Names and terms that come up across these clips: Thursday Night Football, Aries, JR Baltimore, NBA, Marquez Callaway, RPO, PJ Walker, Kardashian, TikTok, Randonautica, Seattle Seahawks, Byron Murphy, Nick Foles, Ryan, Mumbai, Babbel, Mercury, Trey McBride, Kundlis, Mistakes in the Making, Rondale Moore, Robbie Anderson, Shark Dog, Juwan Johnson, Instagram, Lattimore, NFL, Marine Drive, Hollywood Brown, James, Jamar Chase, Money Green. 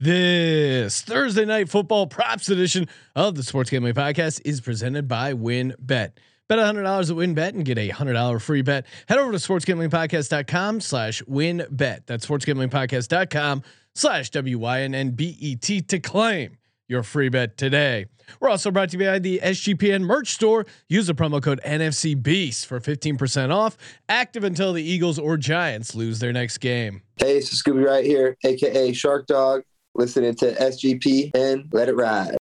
This Thursday Night Football Props edition of the Sports Gambling Podcast is presented by WynnBET. Bet $100 at WynnBET and get a $100 free bet. Head over to sportsgamblingpodcast.com/WynnBET. That's sportsgamblingpodcast.com/WYNNBET to claim your free bet today. We're also brought to you by the SGPN merch store. Use the promo code NFCBeast for 15% off. Active until the Eagles or Giants lose their next game. Hey, it's Scooby right here, aka Shark Dog. Listening to SGP and let it ride.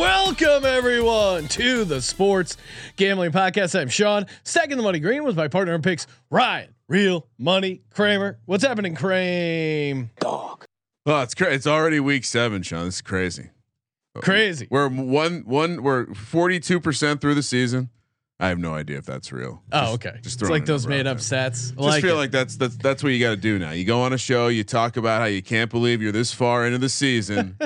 Welcome everyone to the Sports Gambling Podcast. I'm Sean. Stacking the Money Green with my partner in picks, Ryan. Real money, Kramer. What's happening, Kramer? Dog. Oh, it's crazy. It's already week 7, Sean. This is crazy. Crazy. We're we're 42% through the season. I have no idea if that's real. Oh, okay. Just it's like those made up stats. I just feel like that's what you got to do now. You go on a show, you talk about how you can't believe you're this far into the season.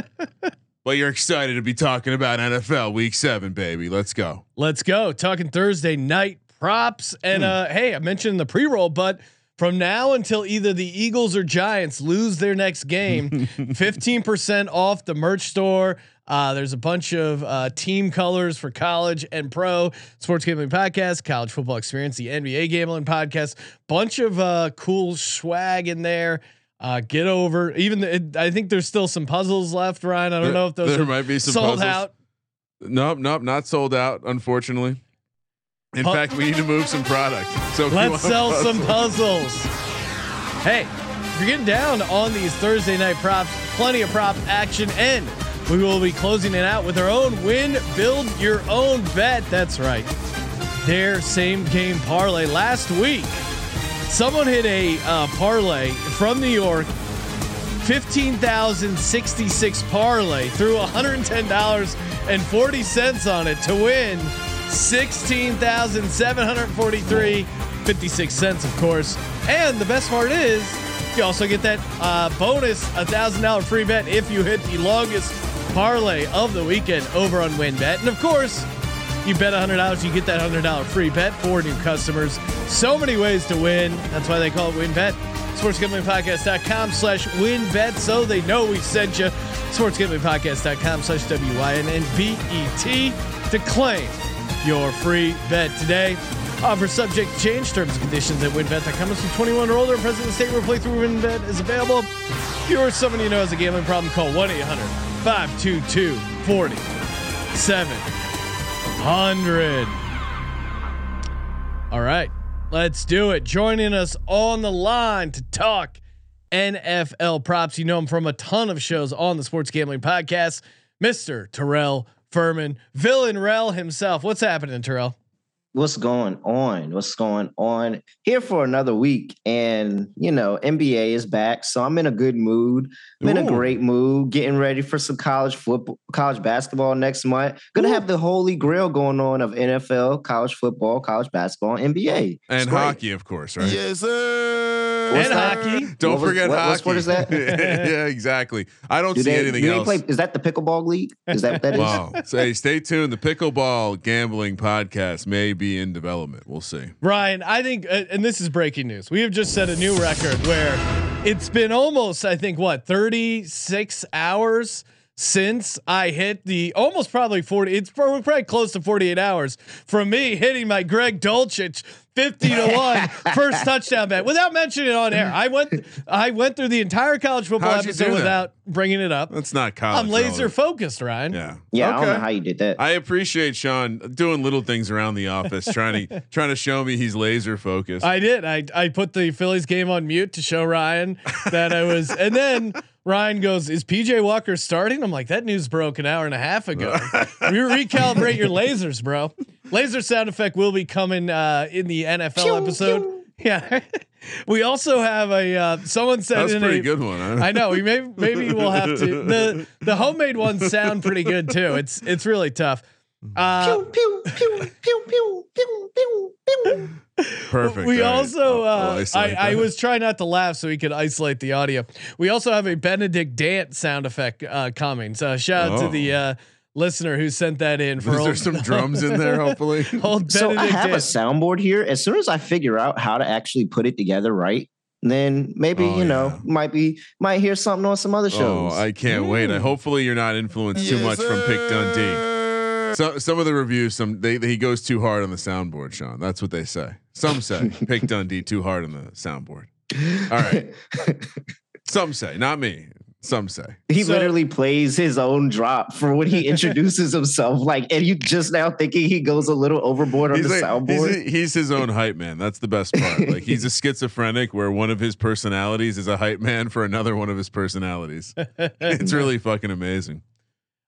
Well, you're excited to be talking about NFL week 7, baby. Let's go. Let's go. Talking Thursday night props. And hey, I mentioned the pre-roll, but from now until either the Eagles or Giants lose their next game, 15% off the merch store. There's a bunch of team colors for college and pro. Sports Gambling Podcast, College Football Experience, the NBA Gambling Podcast, bunch of cool swag in there. Get over. Even I think there's still some puzzles left, Ryan. I don't know if those there might be some sold puzzles. Out. Nope, not sold out, unfortunately. In fact, we need to move some product. So let's sell some puzzles. Hey, if you're getting down on these Thursday night props, plenty of prop action, and we will be closing it out with our own win. Build your own bet. That's right. Their same game parlay last week. Someone hit a parlay from New York, 15,066 parlay, threw $110.40 on it to win 16,743.56, of course. And the best part is you also get that bonus $1,000 free bet if you hit the longest parlay of the weekend over on WynnBET. And of course, you bet $100, you get that $100 free bet for new customers. So many ways to win. That's why they call it WynnBET. SportsGamblingPodcast.com/WynnBET. So they know we sent you. SportsGamblingPodcast.com/WYNNBET to claim your free bet today. Offer subject to change, terms and conditions at WynnBET.com. It's from 21 or older. President of the state where playthrough WynnBET is available. If you or someone you know has a gambling problem, call 1-800-522-4700. All right, let's do it. Joining us on the line to talk NFL props. You know him from a ton of shows on the Sports Gambling Podcast, Mr. Terrell Furman, Villain Rel himself. What's happening, Terrell? What's going on? What's going on here for another week? And you know, NBA is back, so I'm in a good mood. I'm in a great mood, getting ready for some college basketball next month. Gonna have the holy grail going on of NFL, college football, college basketball, NBA, and hockey, of course, right? Yes, sir. What's and that? Hockey. Don't forget hockey. What sport is that? Yeah, exactly. I don't see anything else. Is that the pickleball league? Is that what that is? Wow. So hey, stay tuned. The Pickleball Gambling Podcast may be in development. We'll see. Ryan, I think, and this is breaking news. We have just set a new record where it's been almost, I think, 36 hours since I hit the almost probably 40. It's probably close to 48 hours from me hitting my Greg Dulcich 50-1 first touchdown bet without mentioning it on air. I went through the entire college football episode without bringing it up. That's not college. I'm laser focused, Ryan. Yeah. Okay. I don't know how you did that. I appreciate Sean doing little things around the office, trying to show me he's laser focused. I did. I put the Phillies game on mute to show Ryan that I was, and then Ryan goes, "Is PJ Walker starting?" I'm like, "That news broke an hour and a half ago." Recalibrate your lasers, bro. Laser sound effect will be coming in the NFL episode. Yeah. We also have a someone said that's in a pretty good one. I know we maybe we'll have to the homemade ones sound pretty good too. It's really tough. Pew, pew, pew, pew, pew, pew, pew, pew. Perfect. We also I was trying not to laugh so we could isolate the audio. We also have a Benedict Dant sound effect coming. So shout out to the listener who sent that in. For is there some drums in there? Hopefully. So I have a soundboard here. As soon as I figure out how to actually put it together, right? Then maybe might hear something on some other shows. Oh, I can't wait. Hopefully you're not influenced too much from Pick Dundee. So some of the reviews, he goes too hard on the soundboard, Sean. That's what they say. Some say Pick Dundee too hard on the soundboard. All right. Some say, not me. Some say he literally plays his own drop for when he introduces himself. Like, and you just now thinking he goes a little overboard on the soundboard. He's his own hype man. That's the best part. Like he's a schizophrenic where one of his personalities is a hype man for another one of his personalities. It's really fucking amazing.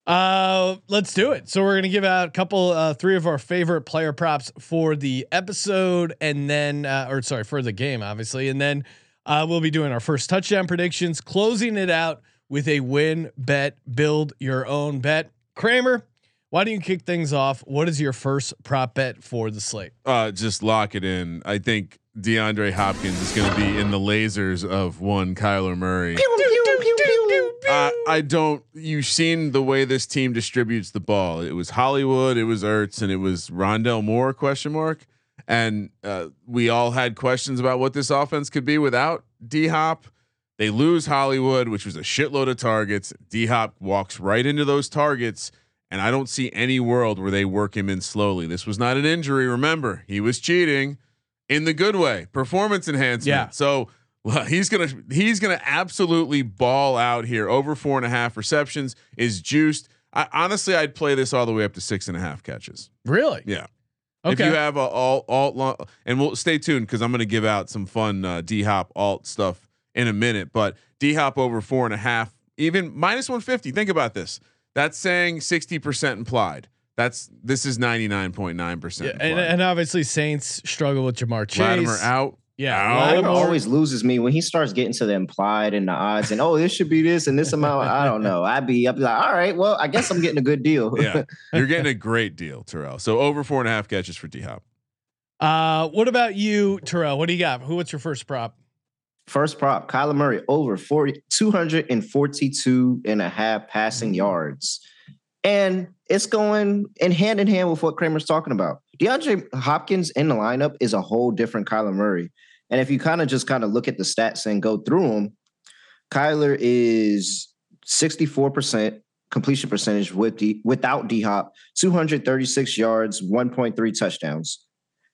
Let's do it. So we're going to give out a couple, three of our favorite player props for the episode and then, for the game, obviously. And then, we'll be doing our first touchdown predictions, closing it out with a WynnBET build your own bet. Kramer, why don't you kick things off? What is your first prop bet for the slate? Just lock it in. I think DeAndre Hopkins is going to be in the lasers of one Kyler Murray. You've seen the way this team distributes the ball. It was Hollywood, it was Ertz, and it was Rondale Moore ? And we all had questions about what this offense could be without D Hop. They lose Hollywood, which was a shitload of targets. D Hop walks right into those targets. And I don't see any world where they work him in slowly. This was not an injury. Remember, he was cheating in the good way, performance enhancement. Yeah. So he's going to absolutely ball out here. Over 4.5 receptions is juiced. I'd play this all the way up to 6.5 catches. Really? Yeah. Okay. If you have and we'll stay tuned because I'm going to give out some fun D-Hop alt stuff in a minute. But D-Hop over 4.5, even -150. Think about this. That's saying 60% implied. This is 99.9%. Yeah, and obviously Saints struggle with Jamar Chase. Latimer out. Yeah, Latimer always loses me when he starts getting to the implied and the odds and this should be this and this amount. I don't know. I'd be like, all right, well, I guess I'm getting a good deal. Yeah, you're getting a great deal, Terrell. So over 4.5 catches for D Hop. What about you, Terrell? What do you got? What's your first prop? First prop: Kyler Murray over 242.5 passing yards, and it's going hand in hand with what Kramer's talking about. DeAndre Hopkins in the lineup is a whole different Kyler Murray. And if you kind of look at the stats and go through them, Kyler is 64% completion percentage without D-Hop, 236 yards, 1.3 touchdowns.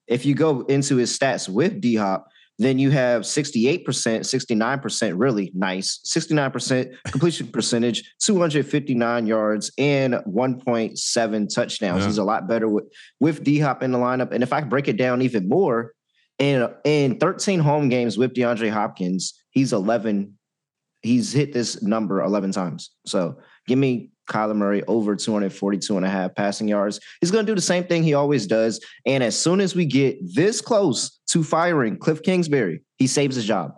If you go into his stats with D-Hop, then you have 68%, 69%, really nice, 69% completion percentage, 259 yards, and 1.7 touchdowns. Yeah. He's a lot better with D-Hop in the lineup. And if I break it down even more, in 13 home games with DeAndre Hopkins, he's hit this number 11 times. So give me Kyler Murray over 242.5 passing yards. He's going to do the same thing he always does. And as soon as we get this close to firing Cliff Kingsbury, he saves his job.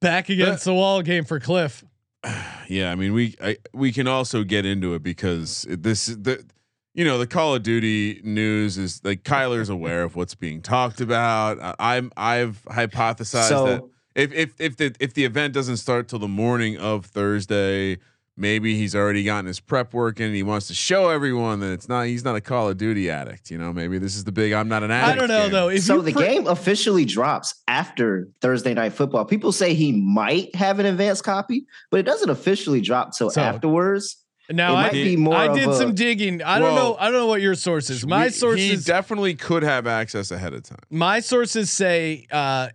Back against the wall game for Cliff. Yeah. I mean, we can also get into it because the Call of Duty news is like Kyler's aware of what's being talked about. I've hypothesized that if the event doesn't start till the morning of Thursday, maybe he's already gotten his prep work in and he wants to show everyone that he's not a Call of Duty addict. Maybe this is the big, I'm not an addict. I don't know though. So the game officially drops after Thursday Night Football. People say he might have an advanced copy, but it doesn't officially drop till afterwards. Now I did some digging. I don't know what your source is. My sources definitely could have access ahead of time. My sources say,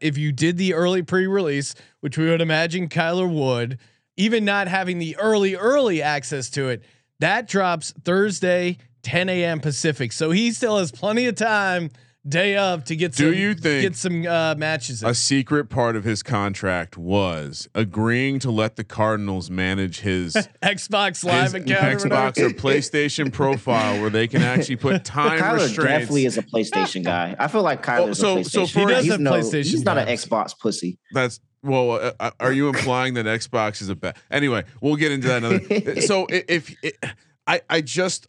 if you did the early pre-release, which we would imagine Kyler would, even not having the early access to it, that drops Thursday, 10 a.m. Pacific. So he still has plenty of time day of to get some, matches in. A secret part of his contract was agreeing to let the Cardinals manage his Xbox Live account, Xbox or PlayStation profile, where they can actually put time restraints. Kyler definitely is a PlayStation guy. I feel like Kyler is a PlayStation. He's not an Xbox pussy. That's are you implying that Xbox is a bad? Anyway, we'll get into that another. So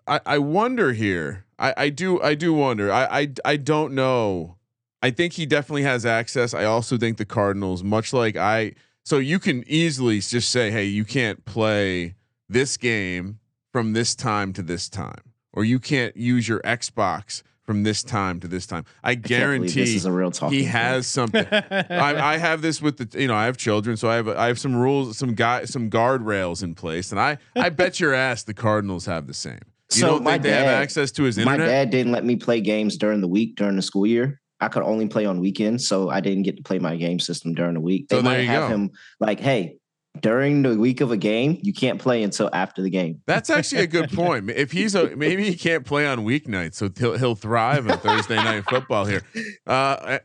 I wonder here. I do wonder. I don't know. I think he definitely has access. I also think the Cardinals, much like so you can easily just say, hey, you can't play this game from this time to this time, or you can't use your Xbox from this time to this time. I guarantee this is a real talking point. Has something. I have this with the, I have children, so I have some rules, some guardrails in place, and I bet your ass the Cardinals have the same. You don't think my dad have access to his internet? My dad didn't let me play games during the week during the school year. I could only play on weekends, so I didn't get to play my game system during the week. They might have him like, hey, during the week of a game, you can't play until after the game. That's actually a good point. If maybe he can't play on weeknights, so he'll thrive on Thursday Night Football here.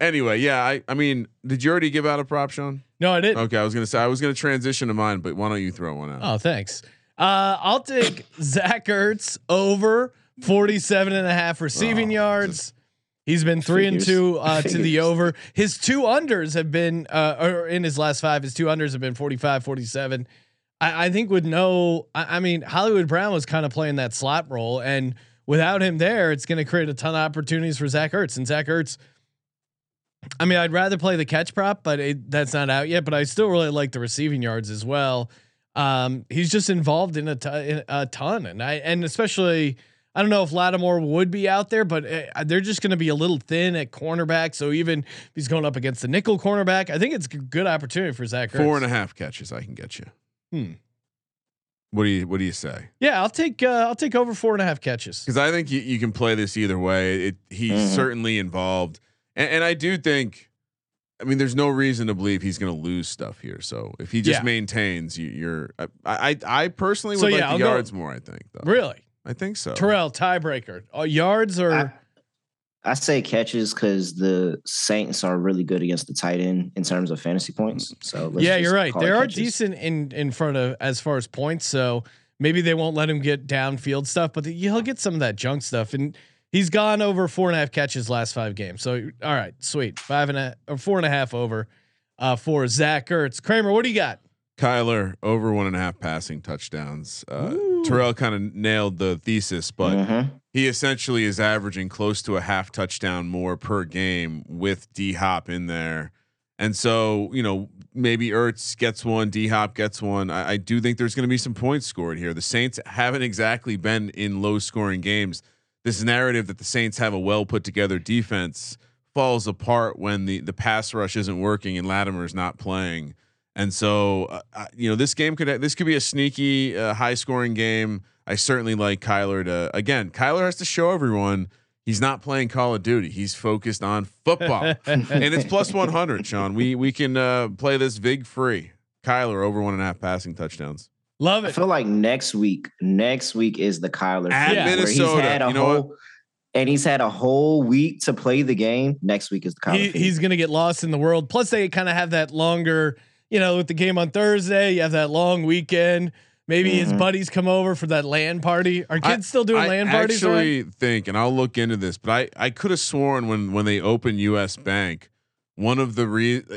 Anyway, yeah, I mean, did you already give out a prop, Sean? No, I didn't. Okay, I was gonna transition to mine, but why don't you throw one out? Oh, thanks. I'll take Zach Ertz over 47.5 receiving yards. He's been 3-2 to the over. His two unders have been, or in his last five, his two unders have been 45, 47. I think with Hollywood Brown was kind of playing that slot role, and without him there, it's going to create a ton of opportunities for Zach Ertz. And Zach Ertz, I mean, I'd rather play the catch prop, but that's not out yet. But I still really like the receiving yards as well. He's just involved in a ton, and especially. I don't know if Lattimore would be out there, but they're just going to be a little thin at cornerback. So even if he's going up against the nickel cornerback, I think it's a good opportunity for Zach Ertz. 4.5 catches, I can get you. What do you say? Yeah, I'll take over 4.5 catches, because I think you can play this either way. He's certainly involved, and I do think. I mean, there's no reason to believe he's going to lose stuff here. So if he just maintains, I personally would like the yards more. I think though. Really. I think so. Terrell, tiebreaker. Yards or? I say catches because the Saints are really good against the tight end in terms of fantasy points. So you're right. They are decent in front of as far as points. So maybe they won't let him get downfield stuff, but he'll get some of that junk stuff. And he's gone over 4.5 catches last 5 games. So all right, sweet. 4.5 over for Zach Ertz. Kramer, what do you got? Kyler over 1.5 passing touchdowns. Terrell kind of nailed the thesis, but he essentially is averaging close to a half touchdown more per game with D Hop in there. And so, maybe Ertz gets one, D Hop gets one. I do think there's going to be some points scored here. The Saints haven't exactly been in low scoring games. This narrative that the Saints have a well put together defense falls apart when the pass rush isn't working and Latimer's not playing. And so, this could be a sneaky high scoring game. I certainly like Kyler Kyler has to show everyone he's not playing Call of Duty. He's focused on football, and it's +100. Sean, we can play this vig free. Kyler over 1.5 passing touchdowns. Love it. I feel like next week is the Kyler at Minnesota. He's had a whole week to play the game. Next week is the Kyler. He's going to get lost in the world. Plus, they kind of have that longer. With the game on Thursday, you have that long weekend. Maybe his buddies come over for that LAN party. Are kids still doing LAN parties? I actually think, and I'll look into this, but I could have sworn when they opened U.S. Bank, one of the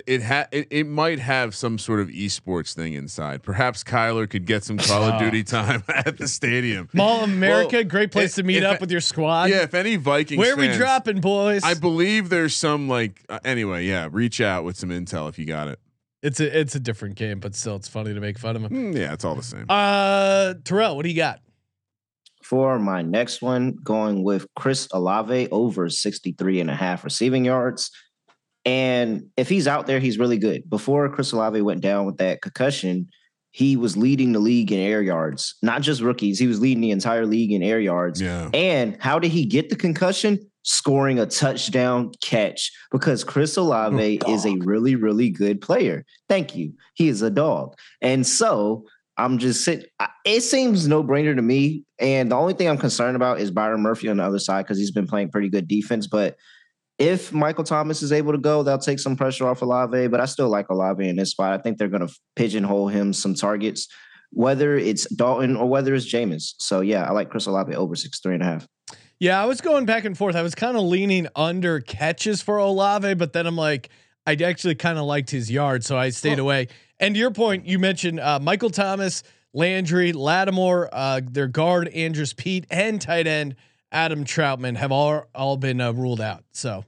it might have some sort of esports thing inside. Perhaps Kyler could get some Call of Duty time at the stadium. Mall America, great place to meet up with your squad. Yeah, if any Vikings, where fans, we dropping, boys? I believe there's some reach out with some intel if you got it. It's a different game, but still, it's funny to make fun of him. Yeah, it's all the same. Terrell, what do you got for my next one? Going with Chris Olave over 63.5 receiving yards, and if he's out there, he's really good. Before Chris Olave went down with that concussion, he was leading the league in air yards, not just rookies. He was leading the entire league in air yards. Yeah. And how did he get the concussion? Scoring a touchdown catch, because Chris Olave is a really, really good player. Thank you. He is a dog. And so I'm just sitting. It seems no brainer to me. And the only thing I'm concerned about is Byron Murphy on the other side, because he's been playing pretty good defense. But If Michael Thomas is able to go, they'll take some pressure off Olave, but I still like Olave in this spot. I think they're going to pigeonhole him some targets, whether it's Dalton or whether it's Jameis. So yeah, I like Chris Olave over 6.5. Yeah, I was going back and forth. I was kind of leaning under catches for Olave, but then I'm like, I actually kind of liked his yard, so I stayed away. And to your point, you mentioned Michael Thomas, Landry, Lattimore, their guard, Andrews Pete, and tight end Adam Troutman have all been ruled out. So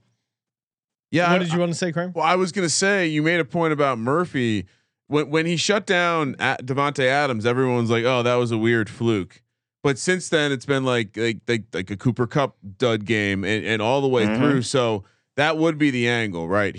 yeah, what did you want to say, Kramer? Well, I was going to say, you made a point about Murphy. When he shut down at Devontae Adams, everyone's like, oh, that was a weird fluke. But since then, it's been like a Cooper Cup dud game and all the way through. So that would be the angle, right?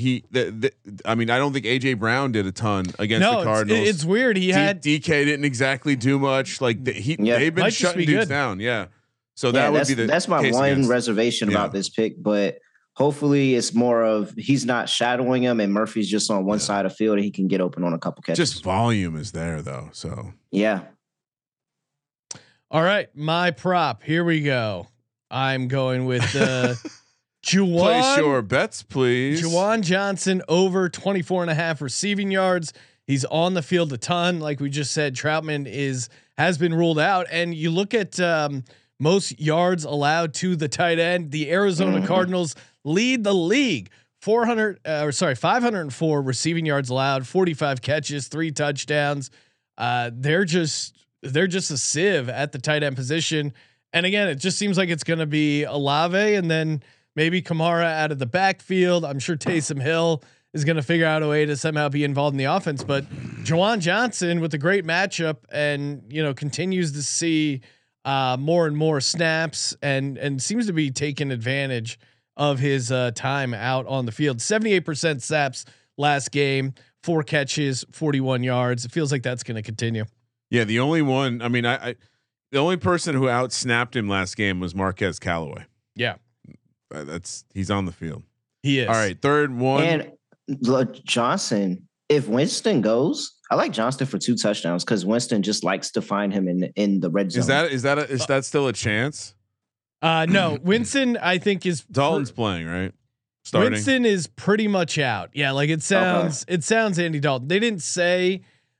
I mean, I don't think AJ Brown did a ton against the Cardinals. It's weird. He had DK didn't exactly do much. Like they've been shutting dudes down. Yeah. So that would be that's my one reservation about this pick, but hopefully it's more of he's not shadowing him and Murphy's just on one side of field and he can get open on a couple catches. Just volume is there though. So yeah. All right, my prop. Here we go. I'm going with Juwan. Place your bets, please. Juwan Johnson over 24.5 receiving yards. He's on the field a ton, like we just said. Troutman has been ruled out, and you look at most yards allowed to the tight end. The Arizona Cardinals lead the league. 504 receiving yards allowed, 45 catches, 3 touchdowns. They're just a sieve at the tight end position. And again, it just seems like it's going to be Olave and then maybe Kamara out of the backfield. I'm sure Taysom Hill is going to figure out a way to somehow be involved in the offense, but Juwan Johnson with a great matchup and, continues to see more and more snaps and seems to be taking advantage of his time out on the field. 78% snaps last game, 4 catches, 41 yards. It feels like that's going to continue. Yeah, the only one. I mean, the only person who out snapped him last game was Marquez Callaway. Yeah, he's on the field. He is. All right, third one. And Johnson, if Winston goes, I like Johnston for 2 touchdowns because Winston just likes to find him in the red zone. Is that still a chance? No, Winston. I think is Dalton's playing right. Starting. Winston is pretty much out. Yeah, like it sounds. Okay. It sounds Andy Dalton.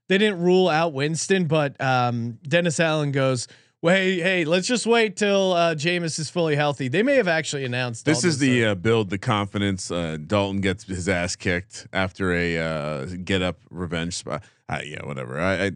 They didn't rule out Winston, but Dennis Allen goes, well, hey, let's just wait till Jameis is fully healthy. They may have actually announced Dalton, this is the build the confidence. Dalton gets his ass kicked after a get up revenge spot. Yeah, whatever. I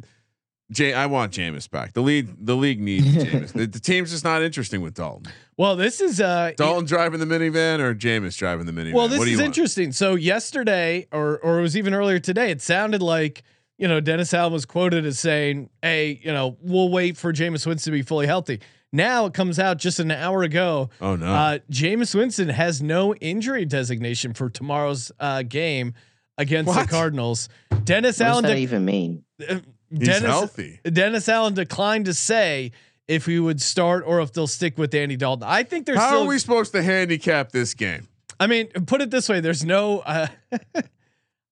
want Jameis back. The league needs Jameis. The team's just not interesting with Dalton. Well, this is Dalton driving the minivan or Jameis driving the minivan. Well, this is interesting. So yesterday, or it was even earlier today, it sounded like. Dennis Allen was quoted as saying, "Hey, we'll wait for Jameis Winston to be fully healthy." Now it comes out just an hour ago. Oh no! Jameis Winston has no injury designation for tomorrow's game against the Cardinals. Dennis Allen. What does that even mean? He's healthy. Dennis Allen declined to say if he would start or if they'll stick with Andy Dalton. I think there's. How are we supposed to handicap this game? I mean, put it this way: there's no.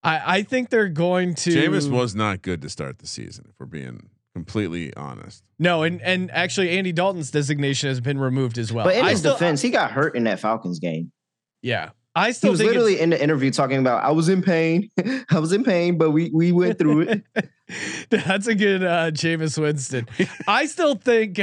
I think they're going to. Jameis was not good to start the season, if we're being completely honest. No, and actually, Andy Dalton's designation has been removed as well. But in his defense, he got hurt in that Falcons game. Yeah, he was literally in the interview talking about I was in pain, but we went through it. That's a good Jameis Winston. I still think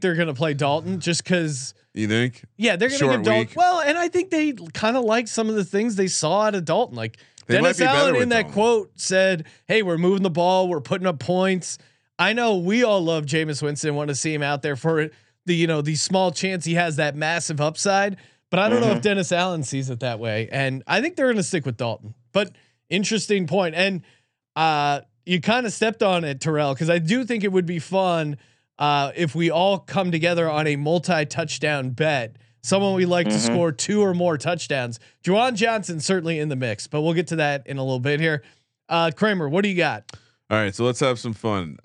they're going to play Dalton just because. You think? Yeah, they're going to give Dalton. Well, and I think they kind of like some of the things they saw out of Dalton. Like Dennis Allen in that quote said, "Hey, we're moving the ball, we're putting up points." I know we all love Jameis Winston, want to see him out there for the the small chance he has that massive upside. But I don't know if Dennis Allen sees it that way, and I think they're going to stick with Dalton. But interesting point, and you kind of stepped on it, Terrell, because I do think it would be fun. If we all come together on a multi-touchdown bet, someone we like to score 2 or more touchdowns. Juwan Johnson certainly in the mix, but we'll get to that in a little bit here. Kramer, what do you got? All right, so let's have some fun.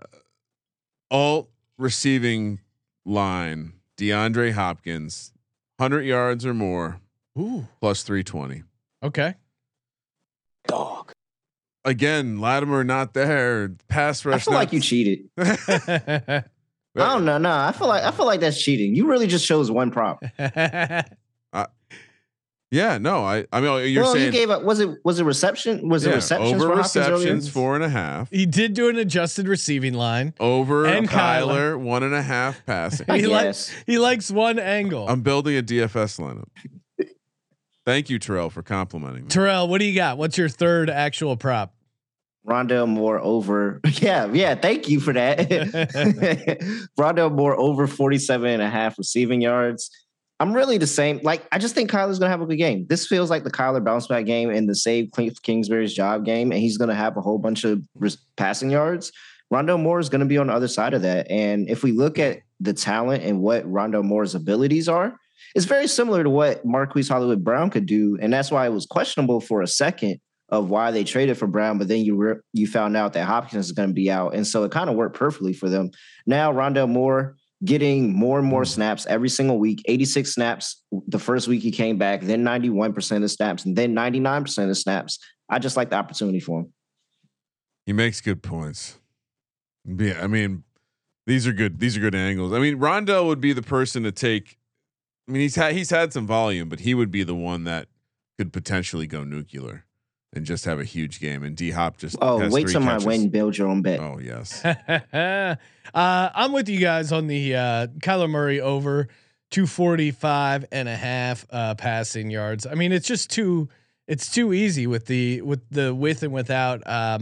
All receiving line: DeAndre Hopkins, 100 yards or more, plus 320. Okay. Dog. Again, Latimer not there. Pass rush. I feel like you cheated. I don't know. No, I feel like that's cheating. You really just chose one prop. Yeah, no, I mean, you're saying he gave up. Was it reception? Was it receptions? Over receptions, 4.5. He did do an adjusted receiving line over and Kyler 1.5 passing. He likes one angle. I'm building a DFS lineup. Thank you, Terrell, for complimenting me. Terrell, what do you got? What's your third actual prop? Rondale Moore over. Yeah. Thank you for that. Rondale Moore over 47.5 receiving yards. I'm really the same. Like, I just think Kyler's going to have a good game. This feels like the Kyler bounce back game and the save Cliff Kingsbury's job game. And he's going to have a whole bunch of passing yards. Rondale Moore is going to be on the other side of that. And if we look at the talent and what Rondale Moore's abilities are, it's very similar to what Marquez Hollywood Brown could do. And that's why it was questionable for a second of why they traded for Brown, but then you found out that Hopkins is going to be out. And so it kind of worked perfectly for them. Now Rondale Moore getting more and more snaps every single week, 86 snaps the first week he came back, then 91% of snaps, and then 99% of snaps. I just like the opportunity for him. He makes good points. Yeah, I mean, these are good angles. I mean, Rondale would be the person to take. I mean, he's had some volume, but he would be the one that could potentially go nuclear and just have a huge game. And D Hop just wait till my win, build your own bet. Oh yes. I'm with you guys on the Kyler Murray over 245.5 passing yards. I mean, it's just too easy with the with and without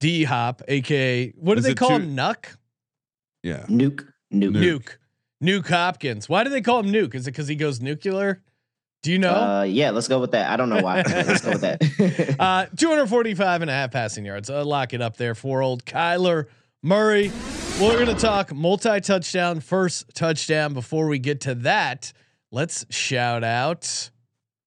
D Hop, aka what do they call him? Nuck? Yeah. Nuke. Nuke Hopkins. Why do they call him Nuke? Is it because he goes nuclear? Do you know? Yeah, let's go with that. I don't know why. Let's go with that. 245.5 passing yards. Lock it up there for old Kyler Murray. We're going to talk multi-touchdown, first touchdown. Before we get to that, let's shout out.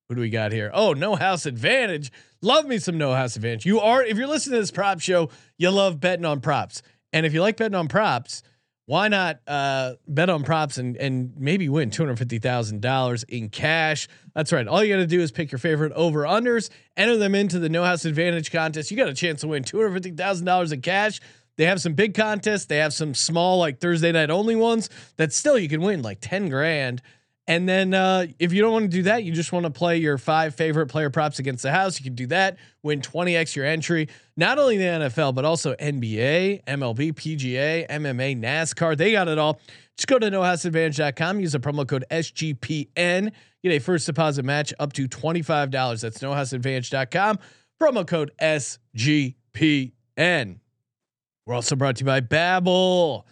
Who do we got here? Oh, No House Advantage. Love me some No House Advantage. If you're listening to this prop show, you love betting on props. And if you like betting on props, why not bet on props and maybe win $250,000 in cash? That's right. All you got to do is pick your favorite over unders, enter them into the No House Advantage contest. You got a chance to win $250,000 in cash. They have some big contests. They have some small, like Thursday night only ones that still you can win like 10 grand. And then if you don't want to do that, you just want to play your 5 favorite player props against the house. You can do that. Win 20x your entry. Not only the NFL, but also NBA, MLB, PGA, MMA, NASCAR. They got it all. Just go to nohouseadvantage.com. Use the promo code SGPN. Get a first deposit match up to $25. That's nohouseadvantage.com. Promo code SGPN. We're also brought to you by Babbel.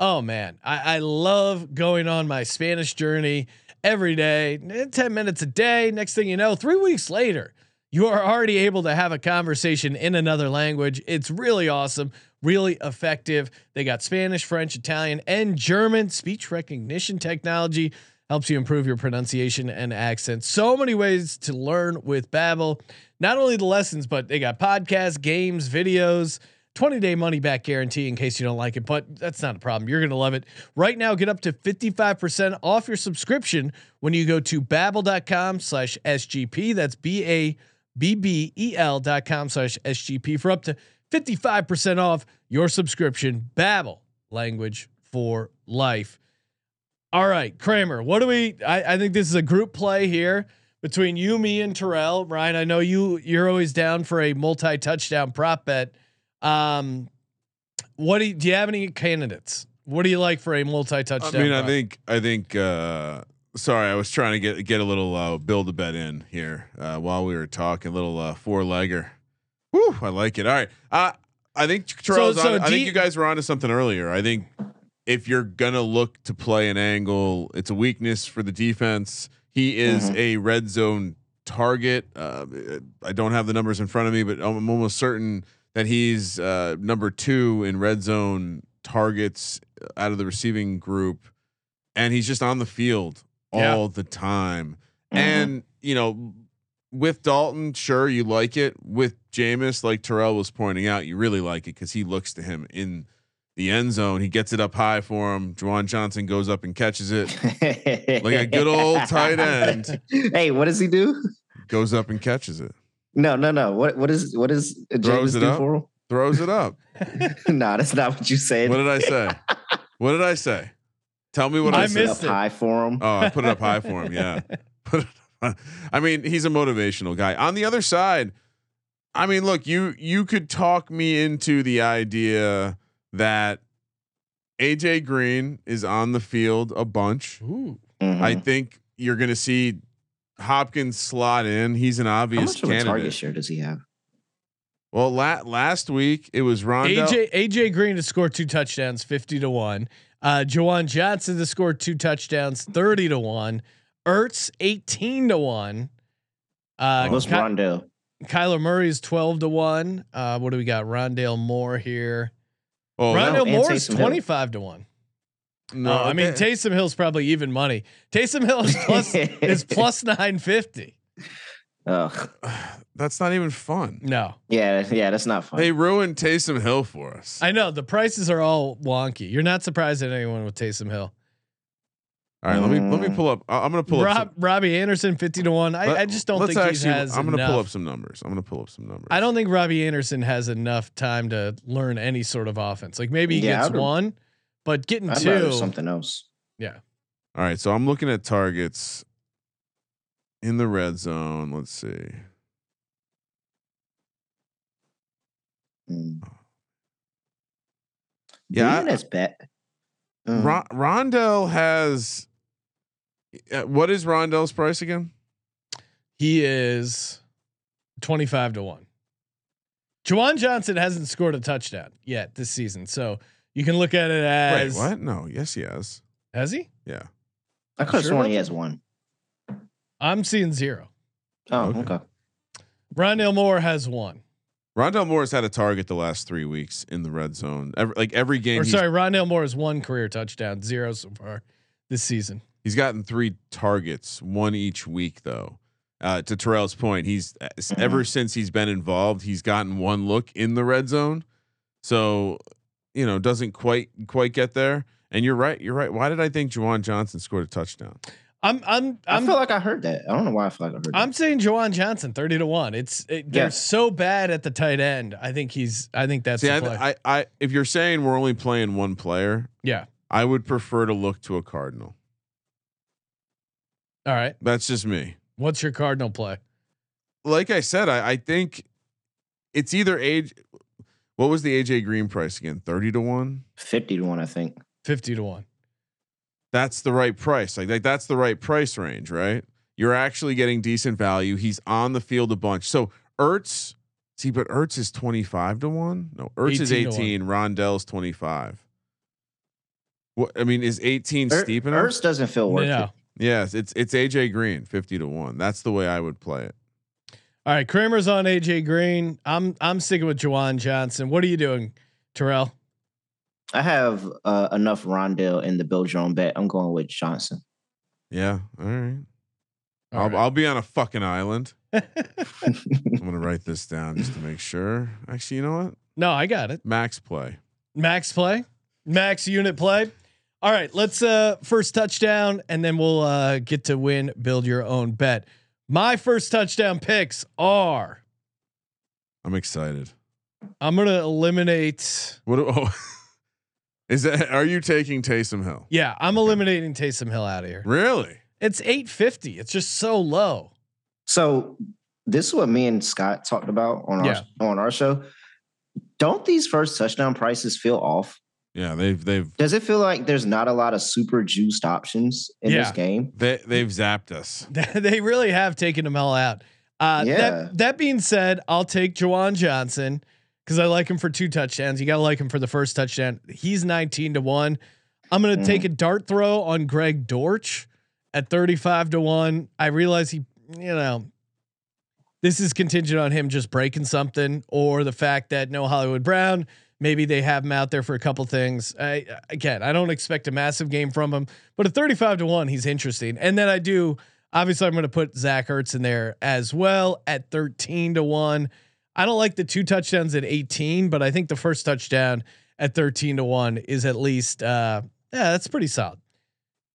Oh man, I love going on my Spanish journey every day. 10 minutes a day. Next thing you know, 3 weeks later, you are already able to have a conversation in another language. It's really awesome, really effective. They got Spanish, French, Italian, and German. Speech recognition technology helps you improve your pronunciation and accent. So many ways to learn with Babbel. Not only the lessons, but they got podcasts, games, videos, 20-day money back guarantee in case you don't like it, but that's not a problem. You're going to love it. Right now, get up to 55% off your subscription when you go to babbel.com/SGP. That's BABBEL.com/SGP for up to 55% off your subscription. Babbel, language for life. All right, Kramer, what do we, I think this is a group play here between you, me, and Terrell. Ryan, I know you're always down for a multi-touchdown prop bet. Do you have any candidates? What do you like for a multi-touchdown? I mean, prop? I think, sorry, I was trying to get a little, build a bet in here, while we were talking, a little, 4-legger. Woo, I like it. All right. I think Terrell's on. I think you guys were onto something earlier. I think if you're going to look to play an angle, it's a weakness for the defense. He is a red zone target. I don't have the numbers in front of me, but I'm almost certain that he's #2 in red zone targets out of the receiving group. And he's just on the field all the time. And, you know, with Dalton, sure, you like it. With Jameis, like Terrell was pointing out, you really like it because he looks to him in the end zone. He gets it up high for him. Juwan Johnson goes up and catches it like a good old tight end. Hey, what does he do? Goes up and catches it. No. What is James do for him? Throws it up. No, that's not what you said. What did I say? Tell me what I said. High for him. Oh, I put it up high for him. Yeah. Put it I mean, he's a motivational guy. On the other side, I mean, look, you could talk me into the idea that AJ Green is on the field a bunch. Ooh. Mm-hmm. I think you're going to see Hopkins slot in. He's an obvious candidate. How much of a target share does he have? Well, last week it was Rondale. AJ Green to score 2 touchdowns, 50-1. Juwan Johnson to score 2 touchdowns, 30-1. Ertz 18-1. Almost Rondale. Kyler Murray is 12-1. What do we got? Rondale Moore here. Oh, Rondale Moore is 25-1. No, I mean Taysom Hill's probably even money. Taysom Hill is plus 950. Ugh. That's not even fun. No. Yeah, that's not fun. They ruined Taysom Hill for us. I know the prices are all wonky. You're not surprised at anyone with Taysom Hill. All right, let me pull up. I'm gonna pull up Robbie Anderson 50-1. I just don't think he has. I'm gonna pull up some numbers. I don't think Robbie Anderson has enough time to learn any sort of offense. Like maybe he gets one, but getting two something else. Yeah. All right, so I'm looking at targets in the red zone. Let's see. Yeah, that's bad. Rondale has. What is Rondale's price again? He is 25-1. Juwan Johnson hasn't scored a touchdown yet this season, so you can look at it as. Wait, what? No, yes, he has. Has he? Yeah. I could have sworn he has one. I'm seeing 0. Oh, okay. Rondale Moore has 1. Rondale Moore's had a target the last 3 weeks in the red zone. Every game. Or sorry, Rondale Moore has 1 career touchdown, 0 so far this season. He's gotten 3 targets, 1 each week though. To Terrell's point, he's ever since he's been involved, he's gotten 1 look in the red zone. So, you know, doesn't quite get there. And you're right. Why did I think Juwan Johnson scored a touchdown? I feel like I heard that. I don't know why I feel like I heard that. I'm saying Juwan Johnson 30-1. They're so bad at the tight end. I think that's. See, if you're saying we're only playing one player, yeah, I would prefer to look to a Cardinal. All right, that's just me. What's your Cardinal play? Like I said, I think it's either what was the AJ Green price again? 30-1, 50-1, I think. 50-1. That's the right price. Like that's the right price range, right? You're actually getting decent value. He's on the field a bunch. So Ertz, see, but Ertz is 25-1. No, Ertz is 18. Rondale's 25. What I mean is 18 steep enough? Ertz doesn't feel worth it. Yes, it's AJ Green 50-1. That's the way I would play it. All right, Kramer's on AJ Green. I'm sticking with Juwan Johnson. What are you doing, Terrell? I have enough Rondale in the build your own bet. I'm going with Johnson. Yeah. All right. I'll be on a fucking island. I'm going to write this down just to make sure. Actually, you know what? No, I got it. Max play. Max unit play. All right. Let's first touchdown and then we'll get to win. Build your own bet. My first touchdown picks are. I'm excited. I'm going to eliminate. Are you taking Taysom Hill? Yeah, I'm eliminating Taysom Hill out of here. Really? It's 850. It's just so low. So this is what me and Scott talked about on our show. Don't these first touchdown prices feel off? Yeah, they've. Does it feel like there's not a lot of super juiced options in this game? They've zapped us. They really have taken them all out. That being said, I'll take Juwan Johnson. Cause I like him for 2 touchdowns. You gotta like him for the first touchdown. He's 19-1. I'm gonna take a dart throw on Greg Dulcich at 35-1. I realize this is contingent on him just breaking something or the fact that no Hollywood Brown, maybe they have him out there for a couple things. I don't expect a massive game from him, but at 35-1, he's interesting. And then I'm gonna put Zach Ertz in there as well at 13-1. I don't like the 2 touchdowns at 18, but I think the first touchdown at 13-1 is at least that's pretty solid.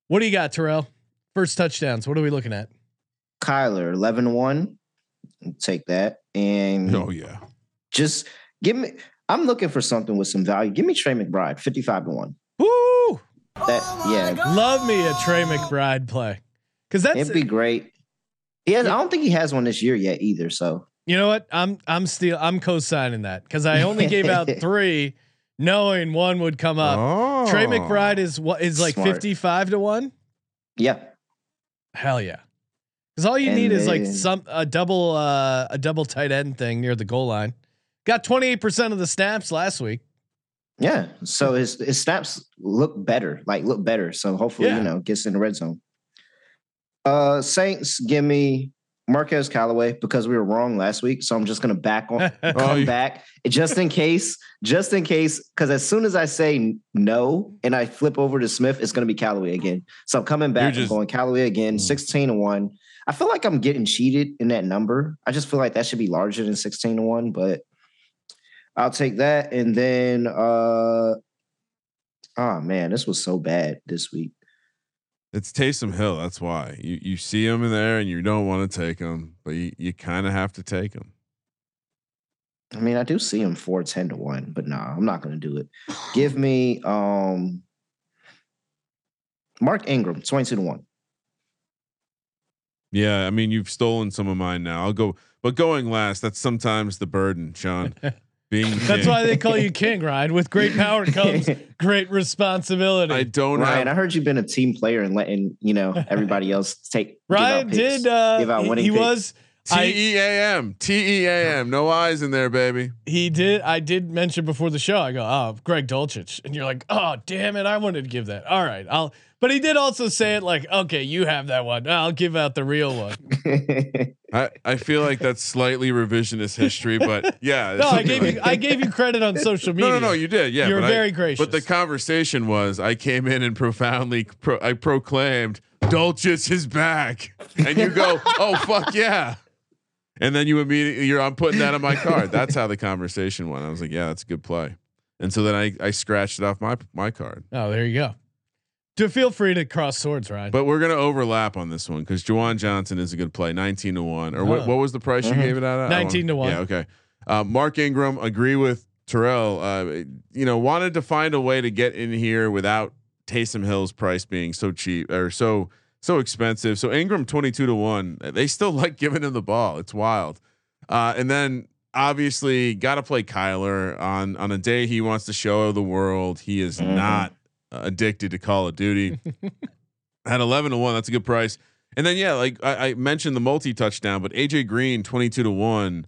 What do you got, Terrell? First touchdowns. What are we looking at? Kyler 11-1. Take that. And just give me. I'm looking for something with some value. Give me Trey McBride 55-1. Woo! Love me a Trey McBride play because it'd be great. He has. I don't think he has one this year yet either. So you know what? I'm co-signing that because I only gave out three, knowing one would come up. Oh. Trey McBride is like smart. 55 to 1. Yeah. Hell yeah. Because all you need is like a double tight end thing near the goal line. Got 28% of the snaps last week. Yeah. So his snaps look better. So hopefully, gets in the red zone. Saints, give me Marquez Callaway because we were wrong last week. So I'm just going to come back just in case, because as soon as I say no, and I flip over to Smith, it's going to be Callaway again. So I'm coming back and going Callaway again, 16-1. I feel like I'm getting cheated in that number. I just feel like that should be larger than 16-1, but I'll take that. And then, this was so bad this week. It's Taysom Hill. That's why you see him in there and you don't want to take him, but you kind of have to take him. I mean, I do see him 4-10-1, but I'm not going to do it. Give me Mark Ingram 22-1. Yeah, I mean, you've stolen some of mine now. I'll go, but going last, that's sometimes the burden, Sean. That's why they call you King, Ryan. With great power comes great responsibility. Ryan, I heard you've been a team player and letting everybody else take. Ryan did give out winning. He picks. Was T E A M. No eyes in there, baby. He did. I did mention before the show. I go, Greg Dulcich, and you're like, oh, damn it, I wanted to give that. All right, I'll. But he did also say it like, okay, you have that one. I'll give out the real one. I feel like that's slightly revisionist history, but yeah. No, I gave you credit on social media. No, you did. Yeah, you're very gracious. But the conversation was, I came in and profoundly, I proclaimed, Dulcich is back, and you go, oh fuck yeah, and then you immediately, I'm putting that on my card. That's how the conversation went. I was like, yeah, that's a good play, and so then I scratched it off my card. Oh, there you go. To feel free to cross swords, Ryan. But we're gonna overlap on this one because Juwan Johnson is a good play, 19-1. Or what was the price you gave it out at? 19-1. Yeah, okay. Mark Ingram, agree with Terrell. Wanted to find a way to get in here without Taysom Hill's price being so cheap or so expensive. So Ingram 22-1. They still like giving him the ball. It's wild. And then obviously got to play Kyler on a day he wants to show the world he is not addicted to Call of Duty. At 11-1, that's a good price. And then I mentioned the multi touchdown, but AJ Green 22-1.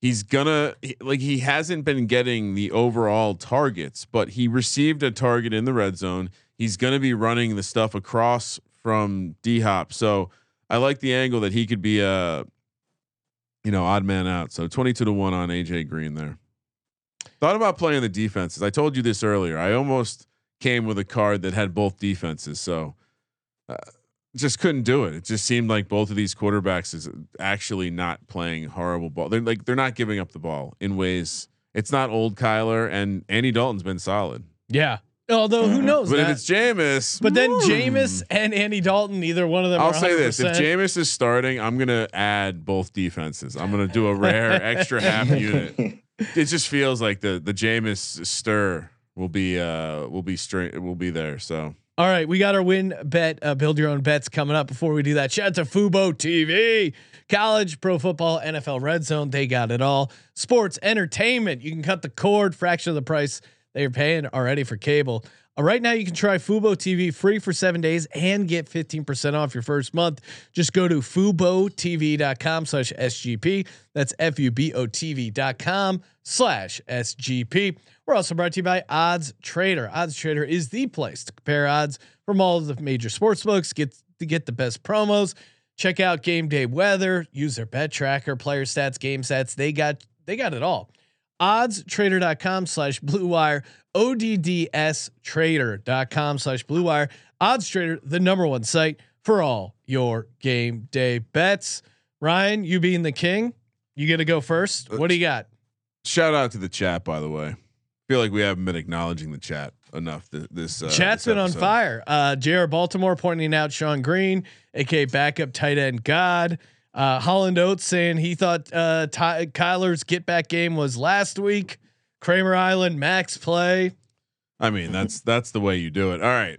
He's gonna he hasn't been getting the overall targets, but he received a target in the red zone. He's gonna be running the stuff across from D Hop, so I like the angle that he could be a odd man out. So 22-1 on AJ Green there. Thought about playing the defenses. I told you this earlier. I almost came with a card that had both defenses. So just couldn't do it. It just seemed like both of these quarterbacks is actually not playing horrible ball. They're not giving up the ball in ways. It's not old Kyler, and Andy Dalton's been solid. Yeah. Although who knows? But if it's Jameis, Jameis and Andy Dalton, either one of them. I'll say this: if Jameis is starting, I'm gonna add both defenses. I'm gonna do a rare extra half unit. It just feels like the Jameis stir will be there. So all right, we got our WynnBET build your own bets coming up. Before we do that, shout out to Fubo TV, college, pro football, NFL Red Zone. They got it all. Sports, entertainment. You can cut the cord, fraction of the price they're paying already for cable. Right now, you can try Fubo TV free for 7 days and get 15% off your first month. Just go to FuboTV.com/SGP. That's FuboTV.com/SGP. We're also brought to you by Odds Trader. Odds Trader is the place to compare odds from all of the major sportsbooks. Get the best promos. Check out game day weather. Use their bet tracker, player stats, game stats. They got it all. OddsTrader.com/BlueWire. OddsTrader.com/BlueWire. Odds Trader, the #1 site for all your game day bets. Ryan, you being the king, you get to go first. What do you got? Shout out to the chat, by the way. I feel like we haven't been acknowledging the chat enough. This chat's been on fire. JR Baltimore pointing out Sean Green, aka backup tight end God. Holland Oates saying he thought Kyler's get back game was last week. Kramer Island max play. I mean, that's the way you do it. All right.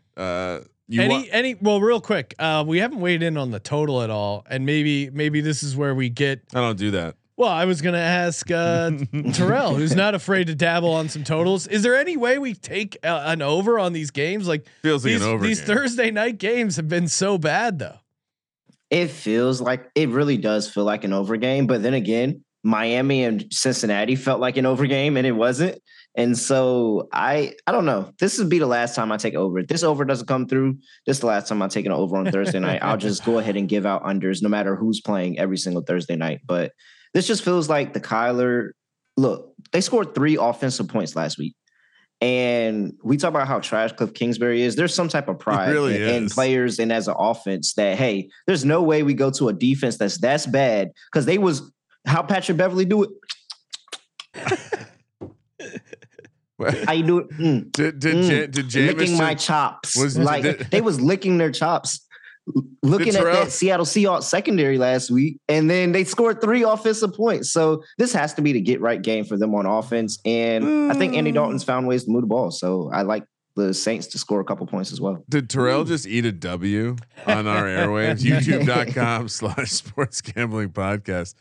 Real quick, we haven't weighed in on the total at all, and maybe this is where we get. I don't do that. Well, I was going to ask Terrell, who's not afraid to dabble on some totals. Is there any way we take an over on these games? Like feels like an over these game. Thursday night games have been so bad, though. It really does feel like an over game, but then again, Miami and Cincinnati felt like an over game, and it wasn't. And so I don't know. This would be the last time I take over. If this over doesn't come through, this is the last time I'm taking an over on Thursday night. I'll just go ahead and give out unders no matter who's playing every single Thursday night. But this just feels like the Kyler. Look, they scored 3 offensive points last week. And we talk about how trash Cliff Kingsbury is. There's some type of pride really in players and as an offense that, hey, there's no way we go to a defense that's bad because they was how Patrick Beverly do it. I do it. Did Jameis licking my chops? They was licking their chops, looking at that Seattle Seahawks secondary last week, and then they scored 3 offensive points. So this has to be the get right game for them on offense, and I think Andy Dalton's found ways to move the ball. So I like the Saints to score a couple points as well. Did Terrell just eat a W on our airwaves? YouTube.com/sportsgamblingpodcast.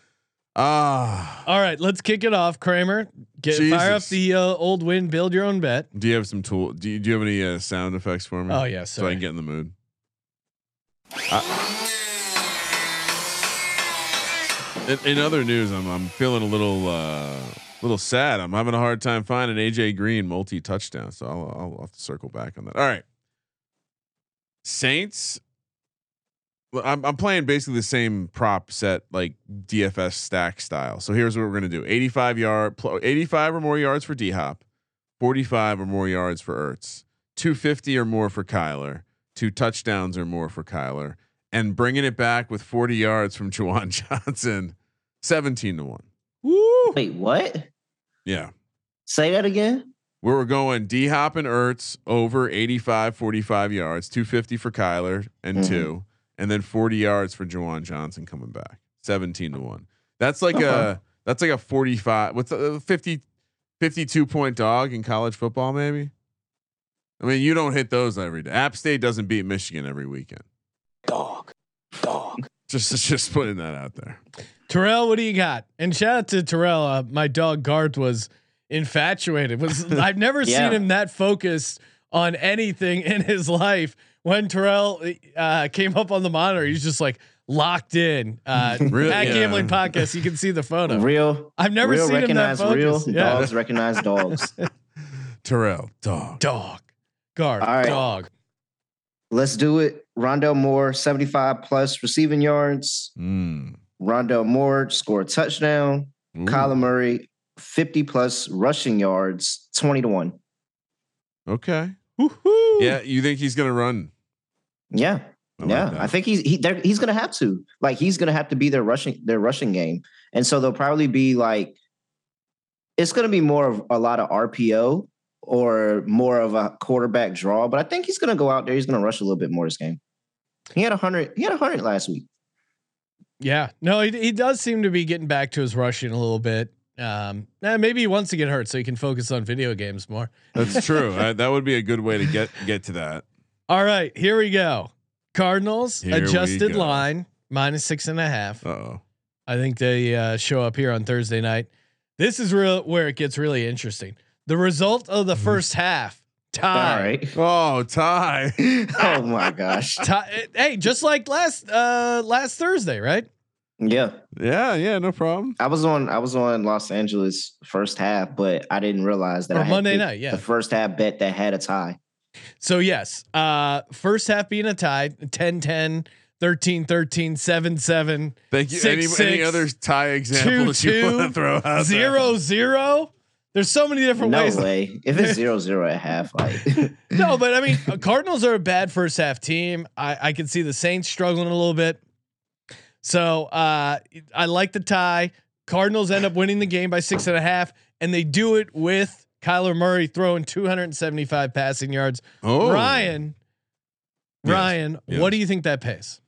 All right, let's kick it off, Kramer. Fire up the old win, build your own bet. Do you have some tool? Do you have any sound effects for me? Oh yeah, so I can get in the mood. In other news, I'm feeling a little sad. I'm having a hard time finding AJ Green multi-touchdown, so I'll have to circle back on that. All right, Saints. I'm playing basically the same prop set, like DFS stack style. So here's what we're going to do. 85 or more yards for D-Hop, 45 or more yards for Ertz, 250 or more for Kyler, 2 touchdowns or more for Kyler, and bringing it back with 40 yards from Juwan Johnson, 17-1. Woo! Wait, what? Yeah. Say that again. We're going D-Hop and Ertz over 85, 45 yards, 250 for Kyler and 2. And then 40 yards for Juwan Johnson coming back, 17-1. That's like a 45. What's a 52-point dog in college football? Maybe. I mean, you don't hit those every day. App State doesn't beat Michigan every weekend. Dog. Just putting that out there. Terrell, what do you got? And shout out to Terrell. My dog Garth was infatuated. I've never seen him that focused on anything in his life. When Terrell came up on the monitor, he's just like locked in. At Gambling Podcast, you can see the photo. Real. I've never seen him that focused. Dogs recognize dogs. Terrell, dog. Guard, right. Dog. Let's do it. Rondale Moore, 75 plus receiving yards. Rondale Moore scored touchdown. Kyler Murray, 50 plus rushing yards, 20-1. Okay. Woo-hoo. Yeah, you think he's gonna run? Yeah, I think he's gonna have to. Like he's gonna have to be their rushing game, and so they'll probably be like, it's gonna be more of a lot of RPO or more of a quarterback draw. But I think he's gonna go out there. He's gonna rush a little bit more this game. He had 100. He had 100 last week. Yeah, no, he does seem to be getting back to his rushing a little bit. Maybe he wants to get hurt so he can focus on video games more. That's true. That would be a good way to get to that. All right, here we go. Cardinals adjusted line -6.5. Uh-oh. I think they show up here on Thursday night. This is where it gets really interesting. The result of the first half tie. Oh, tie. Oh my gosh. Tie. Hey, just like last Thursday, right? Yeah, no problem. I was on Los Angeles first half, but I didn't realize that I had Monday night, the first half bet that had a tie. So yes, first half being a tie, 10-10, 13-13, 7-7. Thank you. 6-6, any other tie example that you want to throw out? 0-0. There's so many different ways. No way. If it's 0-0 at half, no, but I mean, Cardinals are a bad first half team. I can see the Saints struggling a little bit. So I like the tie. Cardinals end up winning the game by 6.5, and they do it with Kyler Murray throwing 275 passing yards. Oh, Ryan, what do you think that pays?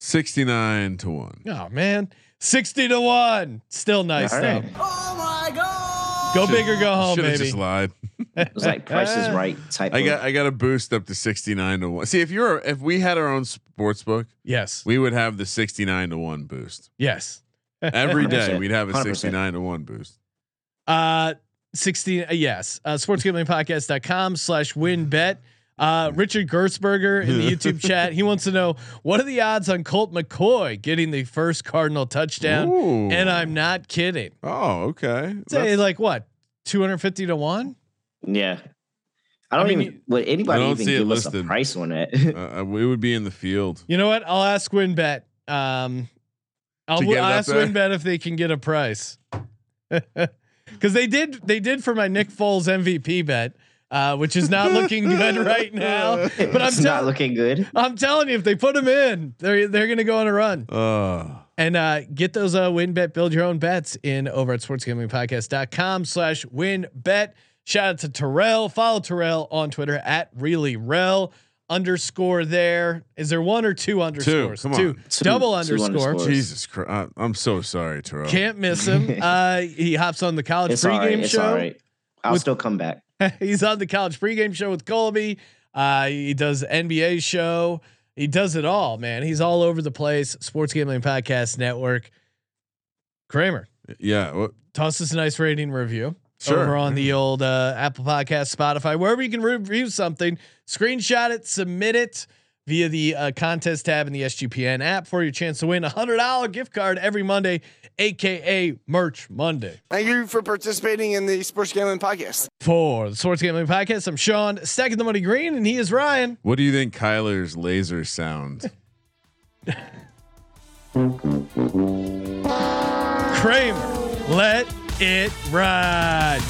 69-1. Oh man, 60-1. Still nice though. Right. Oh my god. Go big or go home, baby. Just lied. It was like Price is Right type. I got a boost up to 69 to 1. See, if we had our own sports book, yes, we would have the 69 to 1 boost. Yes, every day we'd have a 69 to 1 boost. 16. Yes. SportsGamblingPodcast.com/WynnBET. Richard Gersberger in the YouTube chat. He wants to know, what are the odds on Colt McCoy getting the first Cardinal touchdown? Ooh. And I'm not kidding. Oh, okay. Say like what? 250 to 1? Yeah. I don't even give us a price on it. We would be in the field. You know what? I'll ask WynnBET. I'll ask WynnBET if they can get a price. Because they did for my Nick Foles MVP bet, which is not looking good right now. But it's not looking good. I'm telling you, if they put him in, they're gonna go on a run. And get those WynnBET build your own bets in over at sportsgamblingpodcast.com/WynnBET. Shout out to Terrell. Follow Terrell on Twitter at @ReallyRel. Underscore there. Is there one or two underscores? Two. Come on. Two. Double underscore. Jesus Christ. I'm so sorry, Terrell. Can't miss him. He hops on the college pregame show. All right. I'll still come back. He's on the college pregame show with Colby. He does NBA show. He does it all, man. He's all over the place. Sports Gambling Podcast Network. Kramer. Yeah. Toss us a nice rating review. Sure. Over on the old Apple Podcast, Spotify, wherever you can review something, screenshot it, submit it via the contest tab in the SGPN app for your chance to win $100 gift card every Monday, aka Merch Monday. Thank you for participating in the Sports Gambling Podcast. For the Sports Gambling Podcast, I'm Sean, stacking the Money Green, and he is Ryan. What do you think Kyler's laser sound? Kramer, let it ride.